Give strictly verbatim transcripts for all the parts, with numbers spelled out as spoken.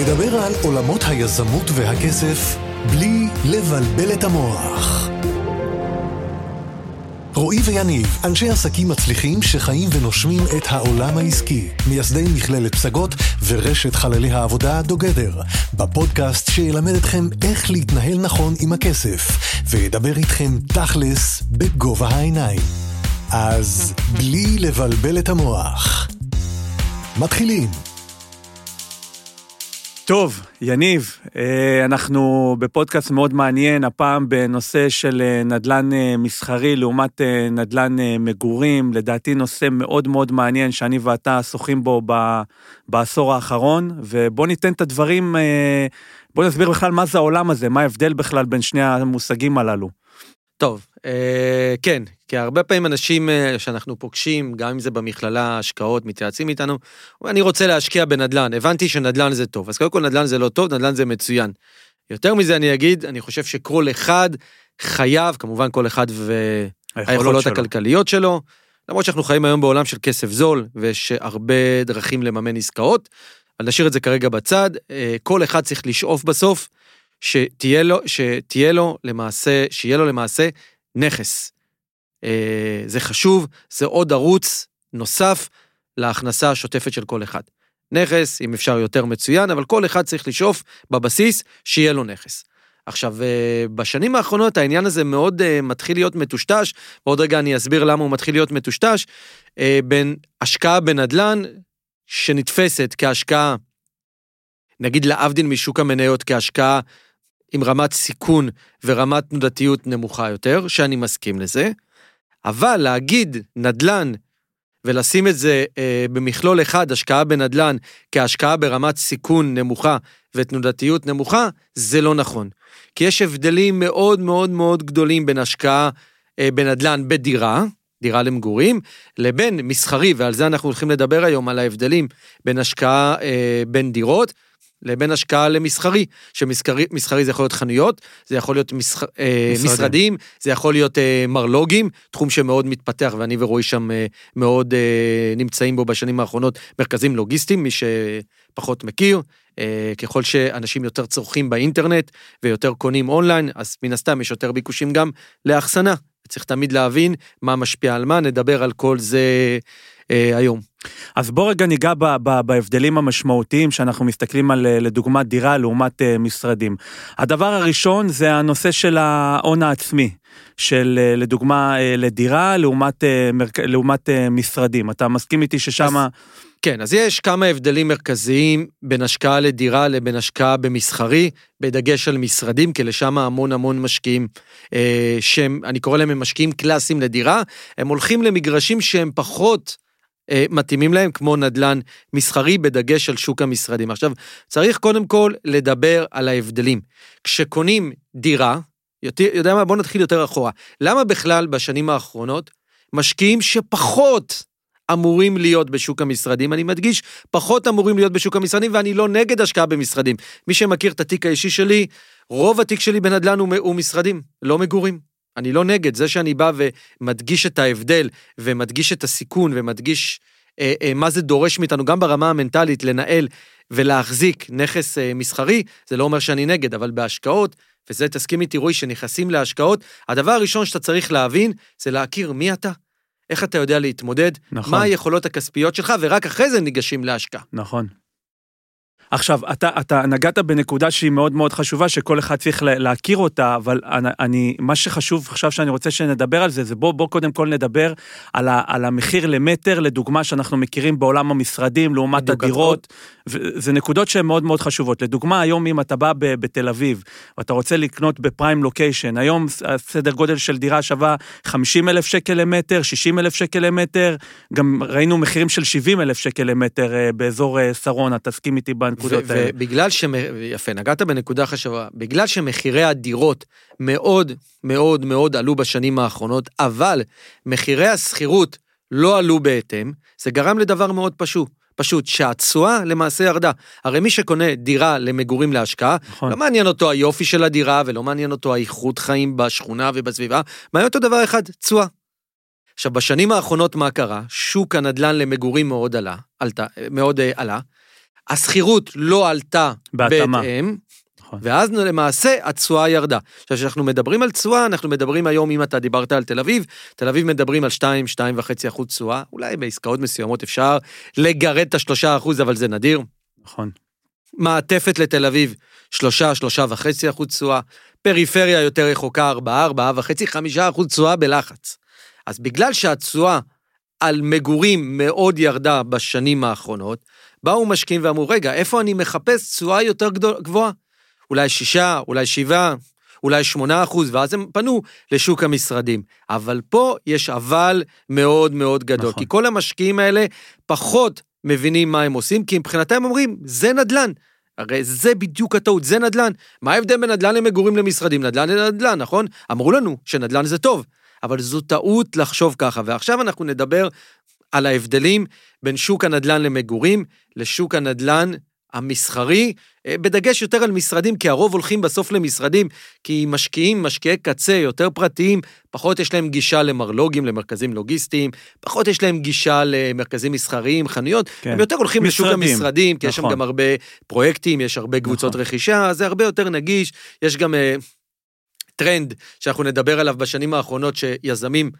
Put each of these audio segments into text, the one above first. לדבר על עולמות היזמות והכסף בלי לבלבל את המוח. רועי ויניב, אנשי עסקים מצליחים שחיים ונושמים את העולם העסקי, מייסדי מכללת פסגות ורשת חללי העבודה דוגדר, בפודקאסט שילמד אתכם איך להתנהל נכון עם הכסף, וידבר איתכם תכלס בגובה העיניים. אז בלי לבלבל את המוח. מתחילים. טוב, יניב, אנחנו בפודקאסט מאוד מעניין, הפעם בנושא של נדל"ן מסחרי לעומת נדל"ן מגורים, לדעתי נושא מאוד מאוד מעניין שאני ואתה שוחחים בו בעשור האחרון, ובוא ניתן את הדברים, בוא נסביר בכלל מה זה העולם הזה, מה ההבדל בכלל בין שני המושגים הללו. טוב, כן, כי הרבה פעמים אנשים שאנחנו פוגשים, גם אם זה במכללה, השקעות, מתייעצים איתנו, אני רוצה להשקיע בנדלן, הבנתי שנדלן זה טוב, אז קודם כל נדלן זה לא טוב, נדלן זה מצוין. יותר מזה אני אגיד, אני חושב שכל אחד חייב, כמובן כל אחד והיכולות הכלכליות שלו, למרות שאנחנו חיים היום בעולם של כסף זול, ויש הרבה דרכים לממן עסקאות, אבל נשאיר את זה כרגע בצד, כל אחד צריך לשאוף בסוף, שתהיה לו, שתהיה לו למעשה, שיהיה לו למעשה נכס. זה חשוב, זה עוד ערוץ נוסף להכנסה השוטפת של כל אחד. נכס, אם אפשר יותר מצוין, אבל כל אחד צריך לשאוף בבסיס שיהיה לו נכס. עכשיו, בשנים האחרונות העניין הזה מאוד מתחיל להיות מטושטש, ועוד רגע אני אסביר למה הוא מתחיל להיות מטושטש, בין השקעה בנדלן שנתפסת כהשקעה, נגיד להבדיל משוק המניות כהשקעה, עם רמת סיכון ורמת תנודתיות נמוכה יותר, שאני מסכים לזה, אבל להגיד נדל"ן, ולשים את זה אה, במכלול אחד, השקעה בנדל"ן, כהשקעה ברמת סיכון נמוכה, ותנודתיות נמוכה, זה לא נכון. כי יש הבדלים מאוד מאוד מאוד גדולים, בין השקעה אה, בנדל"ן בדירה, דירה למגורים, לבין מסחרי, ועל זה אנחנו הולכים לדבר היום, על ההבדלים בין השקעה אה, בין דירות, לבין השקעה למסחרי, שמסחרי זה יכול להיות חנויות, זה יכול להיות מסח... משרדים. משרדים, זה יכול להיות מרלוגים, תחום שמאוד מתפתח, ואני ורואי שם מאוד נמצאים בו בשנים האחרונות, מרכזים לוגיסטיים, מי שפחות מכיר, ככל שאנשים יותר צורכים באינטרנט, ויותר קונים אונליין, אז מן הסתם יש יותר ביקושים גם להחסנה, צריך תמיד להבין מה משפיע על מה, נדבר על כל זה היום. אז בוא רגע ניגע ב- ב- בהבדלים המשמעותיים שאנחנו מסתכלים על, לדוגמת דירה, לעומת משרדים. הדבר הראשון זה הנושא של ההון העצמי, של לדוגמה לדירה, לעומת, לעומת משרדים. אתה מסכים איתי ששמה... אז... כן, אז יש כמה הבדלים מרכזיים בין השקעה לדירה לבין השקעה במסחרי, בדגש על משרדים, כי לשם המון המון משקיעים, אה, שהם, אני קורא להם, הם משקיעים קלאסיים לדירה, הם הולכים למגרשים שהם פחות אה, מתאימים להם, כמו נדלן מסחרי, בדגש על שוק המשרדים. עכשיו, צריך קודם כל לדבר על ההבדלים. כשקונים דירה, יודע מה, בוא נתחיל יותר אחורה. למה בכלל בשנים האחרונות משקיעים שפחות אמורים להיות בשוק המשרדים, אני מדגיש, פחות אמורים להיות בשוק המשרדים, ואני לא נגד השקעה במשרדים. מי שמכיר את התיק האישי שלי, רוב התיק שלי בנדל"ן הוא, הוא משרדים, לא מגורים. אני לא נגד, זה שאני בא ומדגיש את ההבדל, ומדגיש את הסיכון, ומדגיש אה, אה, מה זה דורש מאיתנו, גם ברמה המנטלית, לנהל ולהחזיק נכס אה, מסחרי, זה לא אומר שאני נגד, אבל בהשקעות, וזה תסכים איתי רואי, שנכנסים להשקעות, הדבר הראשון שאתה צריך להבין, זה להכיר מי אתה, איך אתה יודע להתמודד, נכון. מה היכולות הכספיות שלך, ורק אחרי זה ניגשים להשקעה. נכון. עכשיו, אתה, אתה נגעת בנקודה שהיא מאוד מאוד חשובה, שכל אחד צריך להכיר אותה, אבל אני, מה שחשוב עכשיו שאני רוצה שנדבר על זה, זה בוא, בוא קודם כל נדבר על, ה, על המחיר למטר, לדוגמה שאנחנו מכירים בעולם המשרדים, לעומת הדירות, זה נקודות שהן מאוד מאוד חשובות. לדוגמה, היום אם אתה בא ב, בתל אביב, ואתה רוצה לקנות בפריים לוקיישן, היום סדר גודל של דירה שווה חמישים אלף שקל למטר, שישים אלף שקל למטר, גם ראינו מחירים של שבעים אלף שקל למטר באזור סרון, תסכים איתי בנ ובגלל ש... יפה, נגעת בנקודה חשובה. בגלל שמחירי הדירות מאוד מאוד מאוד עלו בשנים האחרונות, אבל מחירי הסחירות לא עלו בהתאם, זה גרם לדבר מאוד פשוט. פשוט שהצועה למעשה ירדה. הרי מי שקונה דירה למגורים להשקעה, נכון. לא מעניין אותו היופי של הדירה, ולא מעניין אותו האיכות חיים בשכונה ובסביבה, מעניין אותו דבר אחד, צועה. עכשיו, בשנים האחרונות מה קרה? שוק הנדלן למגורים מאוד עלה, עלתה, מאוד עלה, הסחירות לא עלתה בהתאם, ואז למעשה התשואה ירדה. עכשיו, כשאנחנו מדברים על תשואה, אנחנו מדברים היום, אם אתה דיברת על תל אביב, תל אביב מדברים על שתיים, שתיים וחצי אחוז תשואה, אולי בעסקאות מסוימות אפשר לגרד את ה-שלושה אחוז, אבל זה נדיר. נכון. מעטפת לתל אביב, שלושה, שלושה וחצי אחוז תשואה, פריפריה יותר רחוקה, ארבע, ארבע וחצי, חמישה אחוז תשואה בלחץ. אז בגלל שהתשואה על מגורים מאוד ירדה בשנים האחרונות, באו משקיעים ואמרו, רגע, איפה אני מחפש תשואה יותר גבוהה? אולי שישה, אולי שבעה, אולי שמונה אחוז, ואז הם פנו לשוק המשרדים. אבל פה יש אבל מאוד מאוד גדול, נכון. כי כל המשקיעים האלה פחות מבינים מה הם עושים, כי מבחינתם אומרים, זה נדל"ן, הרי זה בדיוק הטעות, זה נדל"ן. מה ההבדל בין נדל"ן למגורים למשרדים? נדל"ן לנדל"ן, נכון? אמרו לנו שנדל"ן זה טוב, אבל זו טעות לחשוב ככה, ועכשיו אנחנו נדבר על ההבדלים בין שוק הנדל"ן למגורים, לשוק הנדל"ן המסחרי, בדגש יותר על משרדים, כי הרוב הולכים בסוף למשרדים, כי משקיעים, משקיעי קצה, יותר פרטיים, פחות יש להם גישה למרלוגים, למרכזים לוגיסטיים, פחות יש להם גישה למרכזים מסחריים, חנויות, כן. הם יותר הולכים משרדים, לשוק המשרדים, כי נכון. יש שם גם הרבה פרויקטים, יש הרבה קבוצות נכון. רכישה, זה הרבה יותר נגיש, יש גם uh, טרנד שאנחנו נדבר עליו בשנים האחרונות, שיזמים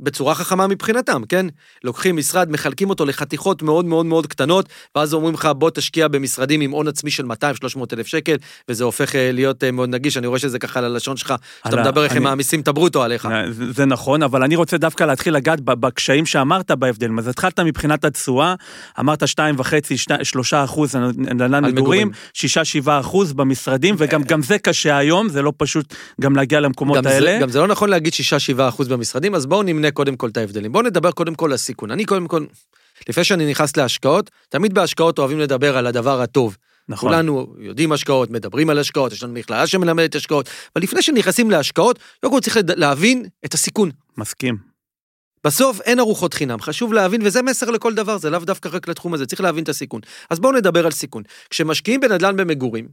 בצורה חכמה מבחינתם, כן? לוקחים משרד, מחלקים אותו לחתיכות מאוד מאוד מאוד קטנות, ואז אומרים לך, בוא תשקיע במשרדים עם הון עצמי של מאתיים שלוש מאות אלף שקל, וזה הופך להיות מאוד נגיש, אני רואה שזה ככה ללשון שלך, שאתה מדבר איך הם מעמיסים את הברוטו עליך. זה נכון, אבל אני רוצה דווקא להתחיל לגעת בקשיים שאמרת בהבדל, אז התחלת מבחינת התשואה, אמרת שתיים וחצי, שלושה אחוז על מגורים, שישה שבעה אחוז במשרדים, וגם זה קשה היום, זה לא פשוט גם להגיע למקומות האלה. גם זה לא נכון להגיד שישה שבעה אחוז במשרדים, אז בואו נמנה קודם כל את ההבדלים. בואו נדבר קודם כל על הסיכון. אני קודם כל, לפני שאני נכנס להשקעות, תמיד בהשקעות אוהבים לדבר על הדבר הטוב. נכון. כולנו יודעים השקעות, מדברים על השקעות, יש לנו מכללה שמלמדת השקעות, אבל לפני שנכנסים להשקעות, לא כל צריך להבין את הסיכון. מסכים. בסוף אין ארוחות חינם, חשוב להבין, וזה מסר לכל דבר, זה לאו דווקא רק לתחום הזה, צריך להבין את הסיכון. אז בואו נדבר על סיכון. כשמשקיעים בנדל"ן במגורים,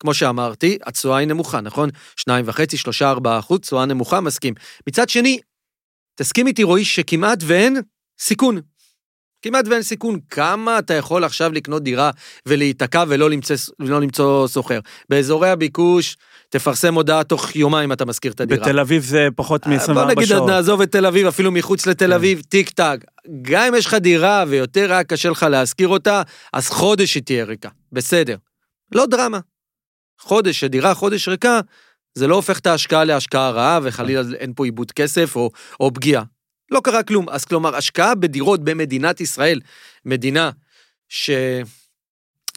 כמו שאמרתי, התשואה היא נמוכה, נכון? שניים וחצי, שלושה, ארבעה אחוז, תשואה נמוכה, מסכים. מצד שני, תסכים איתי רועי שכמעט ואין סיכון, כמעט ואין סיכון, כמה אתה יכול עכשיו לקנות דירה ולהתעקע ולא למצוא, לא למצוא סוחר, באזורי הביקוש תפרסם הודעה תוך יומיים אתה מזכיר את הדירה. בתל אביב זה פחות מ-עשרים וארבע שעות. בוא נגיד, נעזוב את תל אביב, אפילו מחוץ לתל אביב, טיק טאק, גם אם יש לך דירה ויותר רק קשה לך להזכיר אותה, אז חודש היא תהיה ריקה, בסדר, לא דרמה, חודש, שדירה חודש ריקה, זה לא הופך את ההשקעה להשקעה רעה, וחלילה אין פה עיבוד כסף או, או פגיעה. לא קרה כלום. אז כלומר, השקעה בדירות במדינת ישראל, מדינה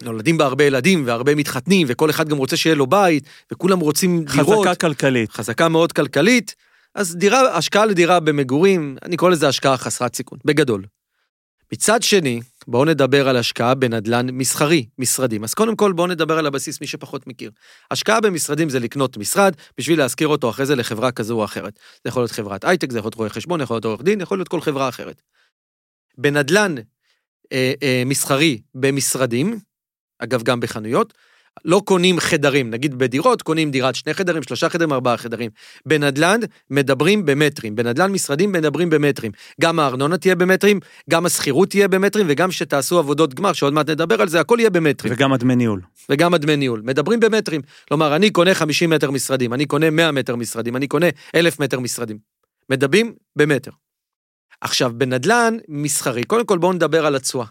שנולדים בה הרבה ילדים, והרבה מתחתנים, וכל אחד גם רוצה שיהיה לו בית, וכולם רוצים דירות. חזקה כלכלית. חזקה מאוד כלכלית. אז דירה, השקעה לדירה במגורים, אני קורא לזה השקעה חסרת סיכון, בגדול. מצד שני, בואו נדבר על השקעה בנדלן מסחרי, משרדים. אז קודם כל בואו נדבר על הבסיס, מי שפחות מכיר. השקעה במשרדים זה לקנות משרד, בשביל להזכיר אותו אחרי זה לחברה כזו או אחרת. זה יכול להיות חברת הייטק, זה יכול להיות רואה חשבון, יכול להיות עורך דין, יכול להיות כל חברה אחרת. בנדלן אה, אה, מסחרי במשרדים, אגב גם בחנויות, לא קונים חדרים, נגיד בדירות, קונים דירת שני חדרים, שלושה חדרים, ארבעה חדרים. בנדל"ן מדברים במטרים, בנדל"ן משרדים מדברים במטרים. גם הארנונה תהיה במטרים, גם הסחירות תהיה במטרים, וגם שתעשו עבודות גמר, שעוד מעט נדבר על זה, הכל יהיה במטרים. וגם הדמי ניהול. וגם הדמי ניהול. מדברים במטרים. כלומר, אני קונה חמישים מטר משרדים, אני קונה מאה מטר משרדים, אני קונה אלף מטר משרדים. מדברים במטר. עכשיו, בנדל"ן מסחרי, קודם כל בואו נדבר על התשואה.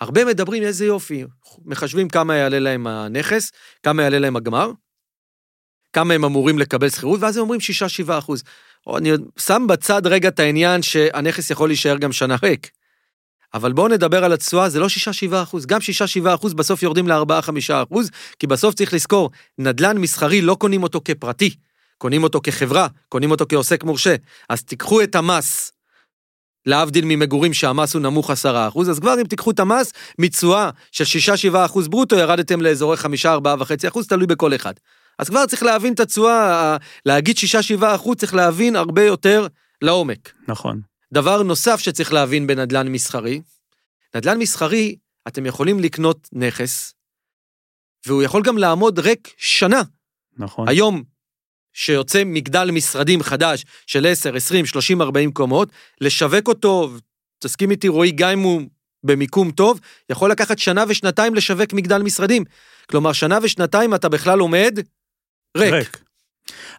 הרבה מדברים, איזה יופי, מחשבים כמה יעלה להם הנכס, כמה יעלה להם הגמר, כמה הם אמורים לקבל שכירות, ואז הם אומרים שישה שבעה אחוז. אני שם בצד רגע את העניין שהנכס יכול להישאר גם שנה ריק. אבל בואו נדבר על התשואה, זה לא שישה שבעה אחוז, גם שישה שבעה אחוז בסוף יורדים ל-ארבעה חמישה אחוז, כי בסוף צריך לזכור, נדלן מסחרי לא קונים אותו כפרטי, קונים אותו כחברה, קונים אותו כעוסק מורשה, אז תיקחו את המס, להבדיל ממגורים שהמס הוא נמוך עשרה אחוז, אז כבר אם תיקחו את המס, מצועה של שישה שבעה אחוז ברוטו, ירדתם לאזורי חמישה ארבע וחצי אחוז, תלוי בכל אחד. אז כבר צריך להבין את הצועה, להגיד שישה שבעה אחוז, צריך להבין הרבה יותר לעומק. נכון. דבר נוסף שצריך להבין בנדלן מסחרי, נדלן מסחרי, אתם יכולים לקנות נכס, והוא יכול גם לעמוד רק שנה. נכון. היום, שיוצא מגדל משרדים חדש של עשר, עשרים, שלושים, ארבעים קומות, לשווק אותו, תסכים איתי רועי, גם אם הוא במיקום טוב, יכול לקחת שנה ושנתיים לשווק מגדל משרדים. כלומר, שנה ושנתיים אתה בכלל עומד ריק. ריק.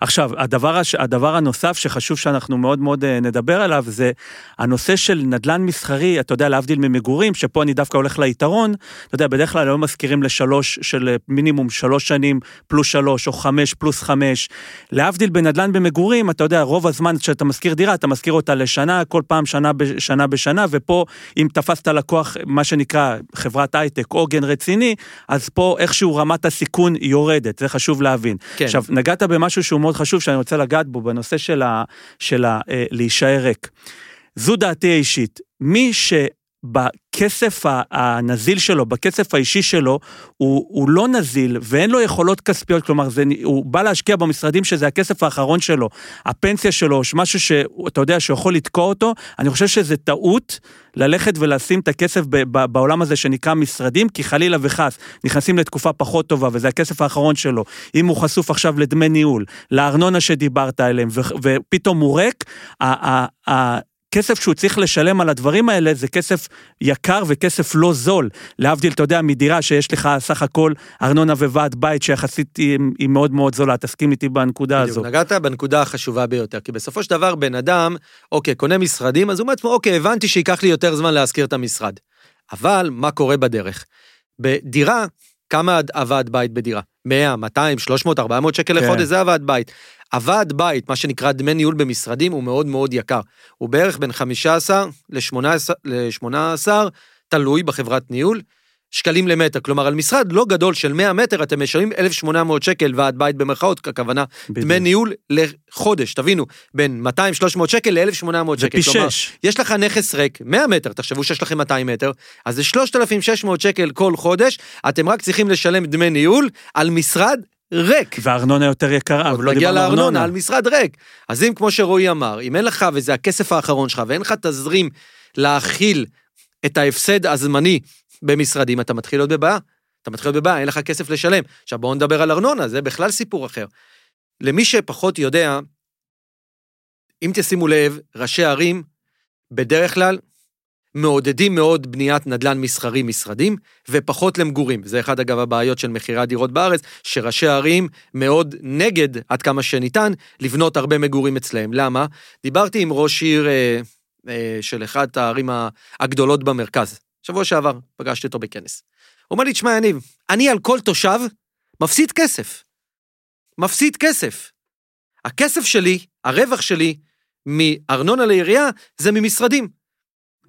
עכשיו, הדבר, הדבר הנוסף שחשוב שאנחנו מאוד מאוד נדבר עליו, זה הנושא של נדלן מסחרי, אתה יודע, להבדיל ממגורים, שפה אני דווקא הולך ליתרון, אתה יודע, בדרך כלל לא מזכירים לשלוש, של מינימום שלוש שנים פלוס שלוש, או חמש פלוס חמש, להבדיל בנדלן במגורים, אתה יודע, רוב הזמן שאתה מזכיר דירה, אתה מזכיר אותה לשנה, כל פעם שנה בשנה בשנה, ופה, אם תפסת לקוח, מה שנקרא חברת הייטק, עוגן רציני, אז פה איכשהו רמת הסיכון יורדת, זה חשוב להבין. כן. עכשיו, נגעת במה שהוא מאוד חשוב שאני רוצה לגעת בו, בנושא של להישאר ריק. זו דעתי האישית. מי שבכסף הנזיל שלו, בכסף האישי שלו, הוא לא נזיל, ואין לו יכולות כספיות, כלומר, הוא בא להשקיע במשרדים שזה הכסף האחרון שלו, הפנסיה שלו, משהו שאתה יודע, שיכול לתקוע אותו, אני חושב שזה טעות, ללכת ולשים את הכסף בעולם הזה שנקרא משרדים, כי חלילה וחס נכנסים לתקופה פחות טובה, וזה הכסף האחרון שלו. אם הוא חשוף עכשיו לדמי ניהול, לארנונה שדיברת עליהם, ופתאום הוא ריק, הכסף שהוא צריך לשלם על הדברים האלה, זה כסף יקר וכסף לא זול. להבדיל, אתה יודע, מדירה שיש לך סך הכל ארנונה וועד בית, שיחסית היא מאוד מאוד זולה. תסכים איתי בנקודה הזו. נגעת בנקודה החשובה ביותר, כי בסופו של דבר בן אדם, אוקיי, קונה משרדים, אז הוא אומר, אוקיי, הבנתי שיקח לי יותר זמן להזכיר את המשרד. אבל מה קורה בדרך? בדירה, כמה הוועד בית בדירה? מאה, מאתיים, שלוש מאות, ארבע מאות שקל לחודש, זה הוועד בית. הוועד בית, מה שנקרא דמי ניהול במשרדים, הוא מאוד מאוד יקר. הוא בערך בין חמש עשרה לשמונה עשרה, תלוי בחברת ניהול, שקלים למטר. כלומר, על משרד לא גדול של מאה מטר, אתם משלמים אלף ושמונה מאות שקל ועד בית במרכאות, הכוונה, דמי ניהול לחודש, תבינו, בין מאתיים שלוש מאות שקל ל-אלף ושמונה מאות שקל. כלומר, יש לך נכס ריק, מאה מטר, תחשבו שיש לכם מאתיים מטר, אז זה שלושת אלפים ושש מאות שקל כל חודש, אתם רק צריכים לשלם דמי ניהול על משרד ריק. והארנונה יותר יקרה, אבל לא דיברנו ארנונה. על משרד ריק. אז אם, כמו שרועי אמר, אם אין לך, וזה הכסף האחרון שלך, ואין לך תזרים להכיל את ההפסד הזמני במשרדים, אתה מתחיל עוד בבעיה, אתה מתחיל עוד בבעיה, אין לך כסף לשלם. עכשיו בואו נדבר על ארנונה, זה בכלל סיפור אחר. למי שפחות יודע, אם תשימו לב, ראשי ערים, בדרך כלל, מעודדים מאוד בניית נדלן מסחרי משרדים, ופחות למגורים. זה אחד אגב הבעיות של מחירי דירות בארץ, שראשי הערים מאוד נגד, עד כמה שניתן, לבנות הרבה מגורים אצלהם. למה? דיברתי עם ראש עיר אה, אה, של אחת הערים הגדולות במרכז. שבוע שעבר, פגשתי אותו בכנס. הוא אומר לי, תשמע יניב, אני על כל תושב מפסיד כסף. מפסיד כסף. הכסף שלי, הרווח שלי, מארנונה לעירייה, זה ממשרדים.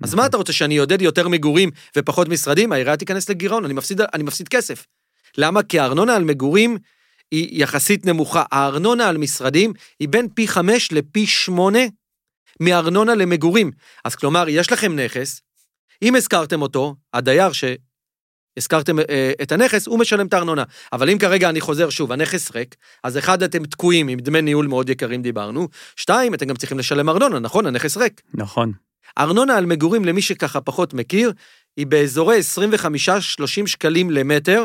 אז מה אתה רוצה, שאני יודד יותר מגורים ופחות משרדים? העירייה תיכנס לגירעון, אני מפסיד, אני מפסיד כסף. למה? כי הארנונה על מגורים היא יחסית נמוכה. הארנונה על משרדים היא בין פי חמש לפי שמונה מארנונה למגורים. אז כלומר, יש לכם נכס, אם הזכרתם אותו, הדייר שהזכרתם את הנכס, הוא משלם את הארנונה. אבל אם כרגע אני חוזר שוב, הנכס ריק, אז אחד, אתם תקועים עם דמי ניהול מאוד יקרים, דיברנו. שתיים, אתם גם צריכים לשלם ארנונה, נכון? הנכס ריק. נכון. ארנונה על מגורים, למי שככה פחות מכיר, היא באזורי עשרים וחמישה שלושים שקלים למטר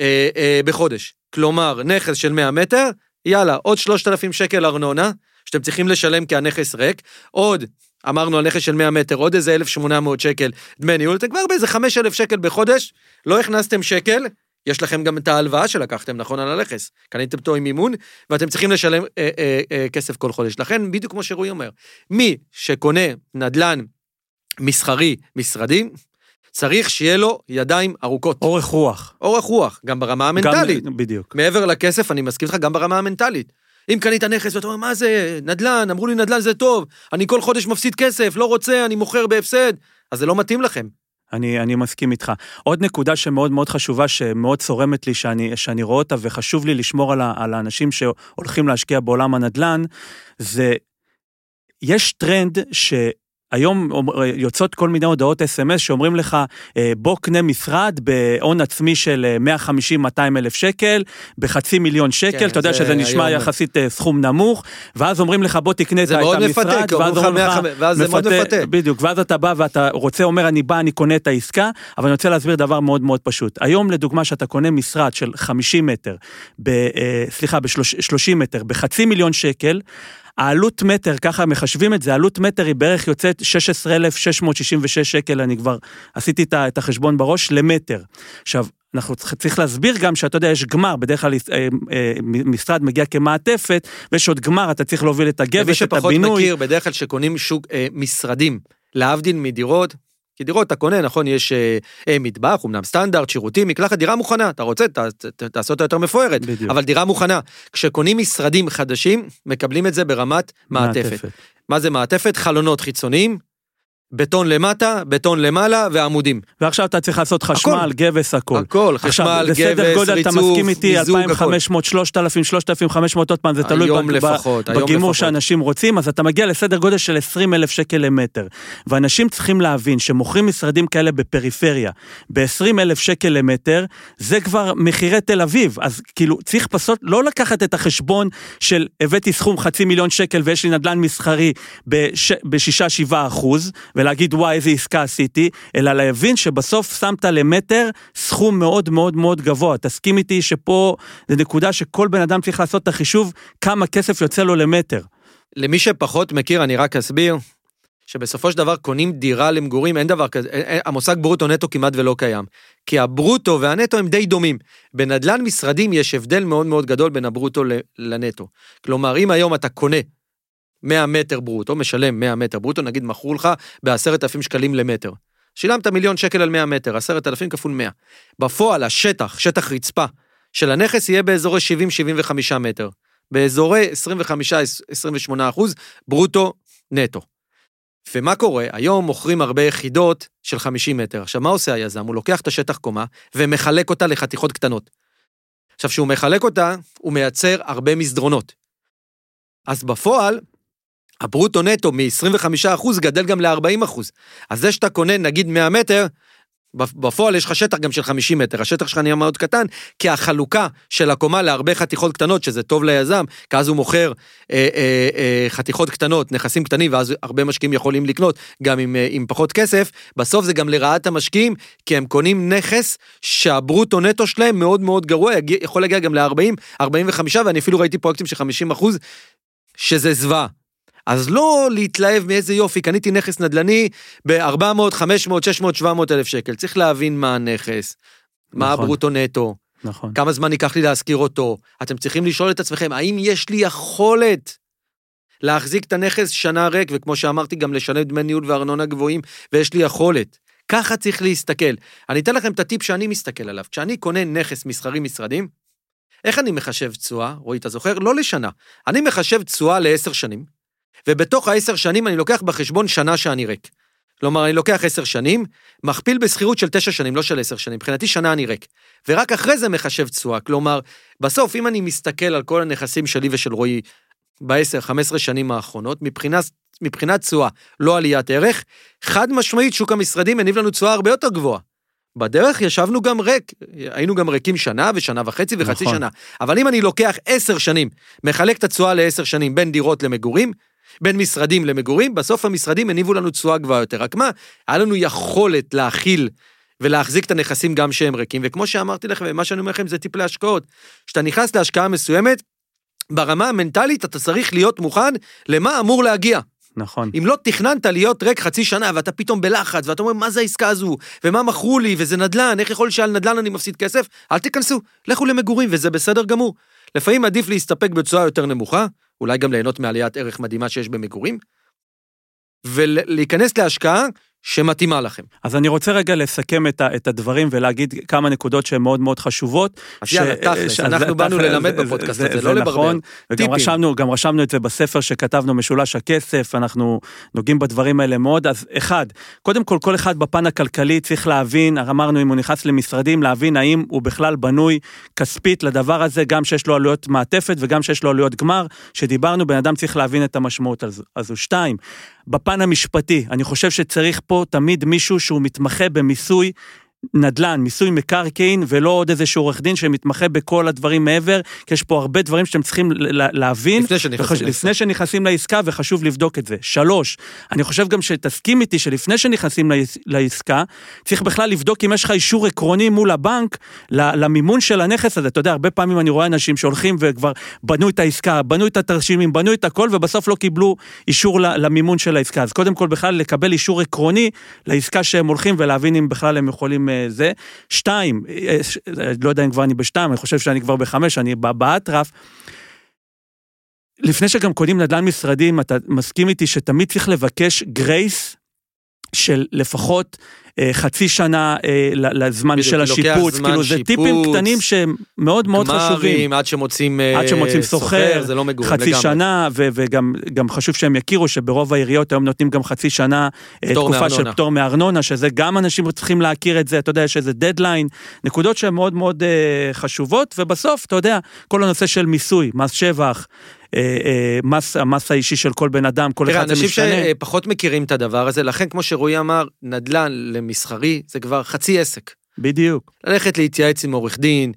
אה, אה, בחודש. כלומר, נכס של מאה מטר, יאללה, עוד שלושת אלפים שקל ארנונה, שאתם צריכים לשלם כי הנכס ריק, עוד, אמרנו על נכס של מאה מטר, עוד איזה אלף ושמונה מאות שקל דמי ניהול, אתם כבר באיזה חמשת אלפים שקל בחודש, לא הכנסתם שקל, יש לכם גם את ההלוואה שלקחתם, נכון, על הלכס. קניתם אותו עם מימון, ואתם צריכים לשלם אה, אה, אה, כסף כל חודש. לכן, בדיוק כמו שרועי אומר, מי שקונה נדלן מסחרי משרדים, צריך שיהיה לו ידיים ארוכות. אורך רוח. אורך רוח, גם ברמה המנטלית. גם, בדיוק. מעבר לכסף, אני מסכים לך, גם ברמה המנטלית. אם קנית נכס, ואתה אומר, מה זה? נדלן, אמרו לי, נדלן זה טוב, אני כל חודש מפסיד כסף, לא רוצה, אני מוכר בהפסד, אז זה לא מתאים לכם. אני, אני מסכים איתך. עוד נקודה שמאוד מאוד חשובה, שמאוד צורמת לי שאני, שאני רואה אותה, וחשוב לי לשמור על, על האנשים שהולכים להשקיע בעולם הנדלן, זה, יש טרנד ש... היום יוצאות כל מיני הודעות אס אם אס שאומרים לך, בוא קנה משרד בהון עצמי של מאה חמישים מאתיים אלף שקל, בחצי מיליון שקל, כן, אתה יודע שזה נשמע היום. יחסית סכום נמוך, ואז אומרים לך, בוא תקנה את המשרד, ואז אומרים לך, ואז זה מאוד מפתה. בדיוק, ואז אתה בא ואתה רוצה, אומר, אני בא, אני קונה את העסקה, אבל אני רוצה להסביר דבר מאוד מאוד פשוט. היום לדוגמה שאתה קונה משרד של חמישים מטר, ב, סליחה, ב-שלושים מטר, בחצי מיליון שקל, העלות מטר, ככה מחשבים את זה, העלות מטר היא בערך יוצאת שישה עשר אלף שש מאות שישים ושש שקל, אני כבר עשיתי את החשבון בראש, למטר. עכשיו, אנחנו צריך להסביר גם שאתה יודע, יש גמר, בדרך כלל משרד מגיע כמעטפת, ויש עוד גמר, אתה צריך להוביל את הגבש, את הבינוי. למי שפחות מכיר, בדרך כלל שקונים שוק משרדים, להבדיל מדירות, כי דירות אתה קונה, נכון, יש אה, מטבח, אומנם סטנדרט, שירותים, מקלחת, דירה מוכנה, אתה רוצה, ת, ת, תעשה אותה יותר מפוארת, בדיוק. אבל דירה מוכנה. כשקונים משרדים חדשים, מקבלים את זה ברמת מעטפת. מעטפת. מה זה מעטפת? חלונות חיצוניים, בטון למטה, בטון למעלה, ועמודים. ועכשיו אתה צריך לעשות חשמל, גבס, הכל. הכל, חשמל, גבס, ריצוף, מיזוג, הכל. בסדר גודל, אתה מסכים איתי, אלפיים וחמש מאות, שלושת אלפים, שלושת אלפים וחמש מאות, עוד פעם, זה תלוי בגימור שאנשים רוצים, אז אתה מגיע לסדר גודל של עשרים אלף שקל למטר. ואנשים צריכים להבין שמוכרים משרדים כאלה בפריפריה, ב-עשרים אלף שקל למטר, זה כבר מחירי תל אביב. אז כאילו, צריך פסות, לא לקחת את החשבון של, הבאתי סכום חצי מיליון שקל, ויש לי נדלן מסחרי ב-שישה עד שבעה אחוז, ולהגיד, וואי, איזה עסקה עשיתי, אלא להבין שבסוף שמת למטר סכום מאוד מאוד מאוד גבוה. תסכים איתי שפה זה נקודה שכל בן אדם צריך לעשות את החישוב, כמה כסף יוצא לו למטר. למי שפחות מכיר, אני רק אסביר, שבסופו של דבר קונים דירה למגורים, אין דבר כזה, המושג ברוטו נטו כמעט ולא קיים, כי הברוטו והנטו הם די דומים. בנדלן משרדים יש הבדל מאוד מאוד גדול בין הברוטו לנטו. כלומר, אם היום אתה קונה, מאה מטר ברוטו, משלם מאה מטר ברוטו, נגיד מכרו לך ב-עשרת אלפים שקלים למטר. שילמת מיליון שקל על מאה מטר, עשרת אלפים כפול מאה. בפועל השטח, שטח רצפה, של הנכס יהיה באזורי שבעים עד שבעים וחמישה מטר. באזורי עשרים וחמישה עד עשרים ושמונה אחוז, ברוטו נטו. ומה קורה? היום מוכרים הרבה יחידות של חמישים מטר. עכשיו, מה עושה היזם? הוא לוקח את השטח קומה, ומחלק אותה לחתיכות קטנות. עכשיו, שהוא מחלק אותה, הוא מייצר הרבה מסדרונות. אז בפועל, הברוטו נטו מ-עשרים וחמישה אחוז גדל גם ל-ארבעים אחוז. אז זה שאתה קונה, נגיד מאה מטר, בפועל יש לך שטח גם של חמישים מטר, השטח שלך נהיה מאוד קטן, כי החלוקה של הקומה להרבה חתיכות קטנות, שזה טוב ליזם, כי אז הוא מוכר אה, אה, אה, חתיכות קטנות, נכסים קטנים, ואז הרבה משקיעים יכולים לקנות, גם עם, אה, עם פחות כסף, בסוף זה גם לרעת המשקיעים, כי הם קונים נכס שהברוטו נטו שלהם מאוד מאוד גרוע, יכול להגיע גם ל-ארבעים עד ארבעים וחמישה, ואני אפילו ראיתי פרויקטים של חמישים אחוז, שזה זווה. אז לא להתלהב מאיזה יופי, קניתי נכס נדלני ב-ארבע מאות, חמש מאות, שש מאות, שבע מאות אלף שקל. צריך להבין מה הנכס, נכון. מה הברוטו נטו, נכון. כמה זמן ייקח לי להזכיר אותו. אתם צריכים לשאול את עצמכם, האם יש לי יכולת להחזיק את הנכס שנה רק, וכמו שאמרתי, גם לשלם דמי ניהול וארנונה גבוהים, ויש לי יכולת. ככה צריך להסתכל. אני אתן לכם את הטיפ שאני מסתכל עליו. כשאני קונה נכס מסחרי משרדים, איך אני מחשב צועה? רועי, אתה זוכר? לא לשנה. אני מחשב צועה לעשר שנים. ובתוך העשר שנים אני לוקח בחשבון שנה שאני ריק. כלומר, אני לוקח עשר שנים, מכפיל בסחירות של תשע שנים, לא של עשר שנים. מבחינתי שנה אני ריק. ורק אחרי זה מחשב תשואה. כלומר, בסוף, אם אני מסתכל על כל הנכסים שלי ושל רועי בעשר, חמש עשרה שנים האחרונות, מבחינת, מבחינת תשואה, לא עליית ערך, חד משמעית שוק המשרדים הניב לנו תשואה הרבה יותר גבוהה. בדרך ישבנו גם ריק, היינו גם ריקים שנה ושנה וחצי וחצי נכון. שנה. אבל אם אני לוקח עשר שנים, מחלק את התשואה לעשר שנים בין דירות למגורים, בין משרדים למגורים, בסוף המשרדים הניבו לנו תשואה גבוהה יותר. רק מה? היה לנו יכולת להכיל ולהחזיק את הנכסים גם שהם ריקים, וכמו שאמרתי לכם, ומה שאני אומר לכם זה טיפ להשקעות. כשאתה נכנס להשקעה מסוימת, ברמה המנטלית אתה צריך להיות מוכן למה אמור להגיע. נכון. אם לא תכננת להיות רק חצי שנה, ואתה פתאום בלחץ, ואתה אומר, מה זה העסקה הזו? ומה מכרו לי? וזה נדלן? איך יכול שעל נדלן אני מפסיד כסף? אל תיכנסו, לכו למגורים, וזה בסדר גמור. לפעמים עדיף להסתפק בתשואה יותר נמוכה, אולי גם ליהנות מעליית ערך מדהימה שיש במגורים, ולהיכנס להשקעה שמתאימה לכם. אז אני רוצה רגע לסכם את, ה, את הדברים, ולהגיד כמה נקודות שהן מאוד מאוד חשובות. אז ש... יאללה, תכלס, ש... אנחנו באנו ללמד בפודקאסט הזה, לא לברבר. נכון, וגם רשמנו, גם רשמנו את זה בספר שכתבנו, משולש הכסף, אנחנו נוגעים בדברים האלה מאוד. אז אחד, קודם כל, כל אחד בפן הכלכלי צריך להבין, אמרנו אם הוא נכנס למשרדים, להבין האם הוא בכלל בנוי כספית לדבר הזה, גם שיש לו עלויות מעטפת, וגם שיש לו עלויות גמר, שדיברנו, בן אדם צריך להבין את המשמעות הזו. שתיים, בפן המשפטי, אני חושב שצריך פה תמיד מישהו שהוא מתמחה במיסוי נדלן, מיסוי מקרקעין, ולא עוד איזשהו עורך דין שמתמחה בכל הדברים מעבר, כי יש פה הרבה דברים שאתם צריכים להבין, לפני שנכנסים לעסקה, וחשוב לבדוק את זה. שלוש, אני חושב גם שתסכים איתי, שלפני שנכנסים לעסקה, צריך בכלל לבדוק אם יש לך אישור עקרוני מול הבנק, למימון של הנכס הזה. אתה יודע, הרבה פעמים אני רואה אנשים שהולכים וכבר בנו את העסקה, בנו את התרשימים, בנו את הכל, ובסוף לא קיבלו אישור למימון של העסקה. אז קודם כל בכלל לקבל אישור עקרוני לעסקה שהם הולכים, ולהבין אם בכלל הם יכולים זה. שתיים, לא יודע אם כבר אני בשתיים, אני חושב שאני כבר בחמש, אני באטרף. לפני שגם קונים נדל"ן משרדים, אתה מסכים איתי שתמיד צריך לבקש גרייס של לפחות חצי שנה לזמן של השיפוץ, כאילו זה טיפים קטנים שהם מאוד מאוד חשובים, עד שמוצאים סוחר, חצי שנה, וגם חשוב שהם יכירו שברוב העיריות היום נותנים גם חצי שנה תקופה של פטור מארנונה, שזה גם אנשים צריכים להכיר את זה, אתה יודע שזה דדליין, נקודות שהן מאוד מאוד חשובות, ובסוף אתה יודע, כל הנושא של מיסוי, מס שבח, המס האישי של כל בן אדם, כל אחד זה משתנה. אנשים שפחות מכירים את הדבר הזה, לכן כמו שרועי אמר, נדל"ן למסחרי, זה כבר חצי עסק. בדיוק. ללכת להתייעץ עם עורך דין,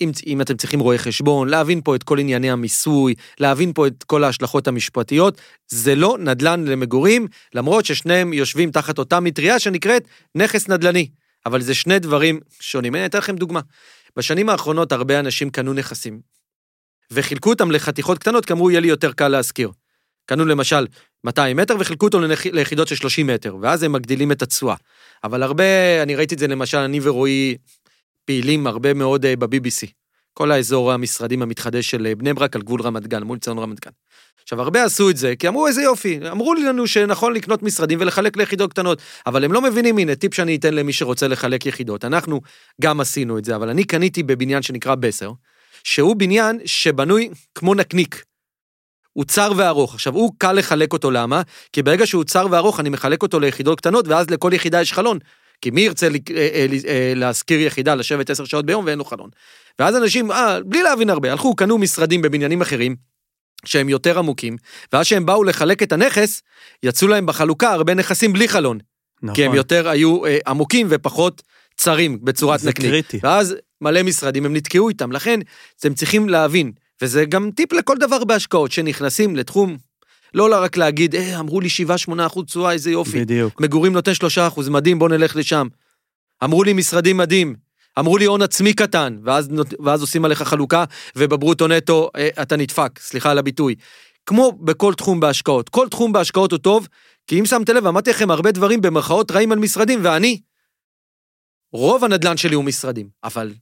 אם, אם אתם צריכים רואי חשבון, להבין פה את כל ענייני המיסוי, להבין פה את כל ההשלכות המשפטיות, זה לא נדל"ן למגורים, למרות ששניהם יושבים תחת אותה מטריה שנקראת נכס נדל"ני, אבל זה שני דברים שונים. אני אתן לכם דוגמה. בשנים האחרונות הרבה אנשים קנו נכסים, וחילקו אותם לחתיכות קטנות, כאמרו, יהיה לי יותר קל להזכיר. קנו למשל מאתיים מטר, וחילקו אותם ליחידות של שלושים מטר, ואז הם מגדילים את התשואה. אבל הרבה, אני ראיתי את זה למשל, אני ורועי פעילים הרבה מאוד ב-בי בי סי. כל האזור המשרדים המתחדש של בני ברק, על גבול רמת גן, מול ציון רמת גן. עכשיו, הרבה עשו את זה, כי אמרו, איזה יופי, אמרו לנו שנכון לקנות משרדים ולחלק ליחידות קטנות, אבל הם לא מבינים, הנה, טיפ שאני אתן למי שרוצה לחלק יחידות. אנחנו גם עשינו את זה, אבל אני קניתי בבניין שנקרא בסר, שהוא בניין שבנוי כמו נקניק. הוא צר וארוך. עכשיו, הוא קל לחלק אותו, למה? כי ברגע שהוא צר וארוך, אני מחלק אותו ליחידות קטנות, ואז לכל יחידה יש חלון. כי מי ירצה להזכיר יחידה, לשבת עשר שעות ביום, ואין לו חלון. ואז אנשים, אה, בלי להבין הרבה, הלכו, קנו משרדים בבניינים אחרים, שהם יותר עמוקים, ואז שהם באו לחלק את הנכס, יצאו להם בחלוקה הרבה נכסים בלי חלון. נכון. כי הם יותר היו אה, עמוקים ופחות צרים בצורת נקניק. ואז מלא משרדים, הם נתקעו איתם, לכן אתם צריכים להבין, וזה גם טיפ לכל דבר בהשקעות, שנכנסים לתחום, לא רק להגיד, אה, אמרו לי שבעה שמונה אחוז צועה, איזה יופי, בדיוק. מגורים נותן שלושה אחוז, מדהים, בוא נלך לשם, אמרו לי משרדים מדהים, אמרו לי הון עצמי קטן, ואז, ואז עושים עליך חלוקה, ובברוטו נטו אה, אתה נדפק, סליחה על הביטוי, כמו בכל תחום בהשקעות, כל תחום בהשקעות הוא טוב, כי אם שמת לב, אמרתי לכם הרבה דברים במרכאות רעים על משרדים, ואני, רוב הנדלן שלי הוא משרדים, אבל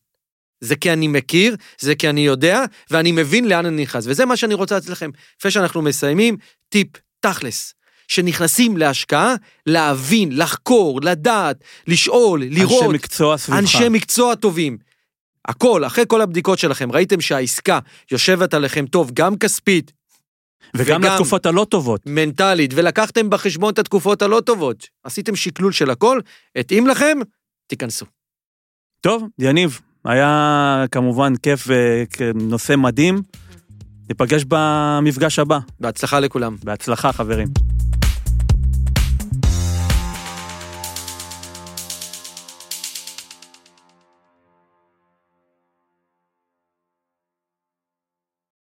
זה כי אני מכיר, זה כי אני יודע, ואני מבין לאן אני נכנס, וזה מה שאני רוצה אצלכם. לפני שאנחנו מסיימים, טיפ תכלס, שנכנסים להשקעה, להבין, לחקור, לדעת, לשאול, לראות, אנשי מקצוע סביבך. אנשי מקצוע טובים. הכל, אחרי כל הבדיקות שלכם, ראיתם שהעסקה יושבת עליכם טוב, גם כספית, וגם, וגם לתקופות הלא טובות. מנטלית, ולקחתם בחשבון את התקופות הלא טובות. עשיתם שקלול של הכל, התאים לכם, תיכנסו. טוב, יניב. היה כמובן כיף ונושא מדהים. ניפגש במפגש הבא. בהצלחה לכולם. בהצלחה, חברים.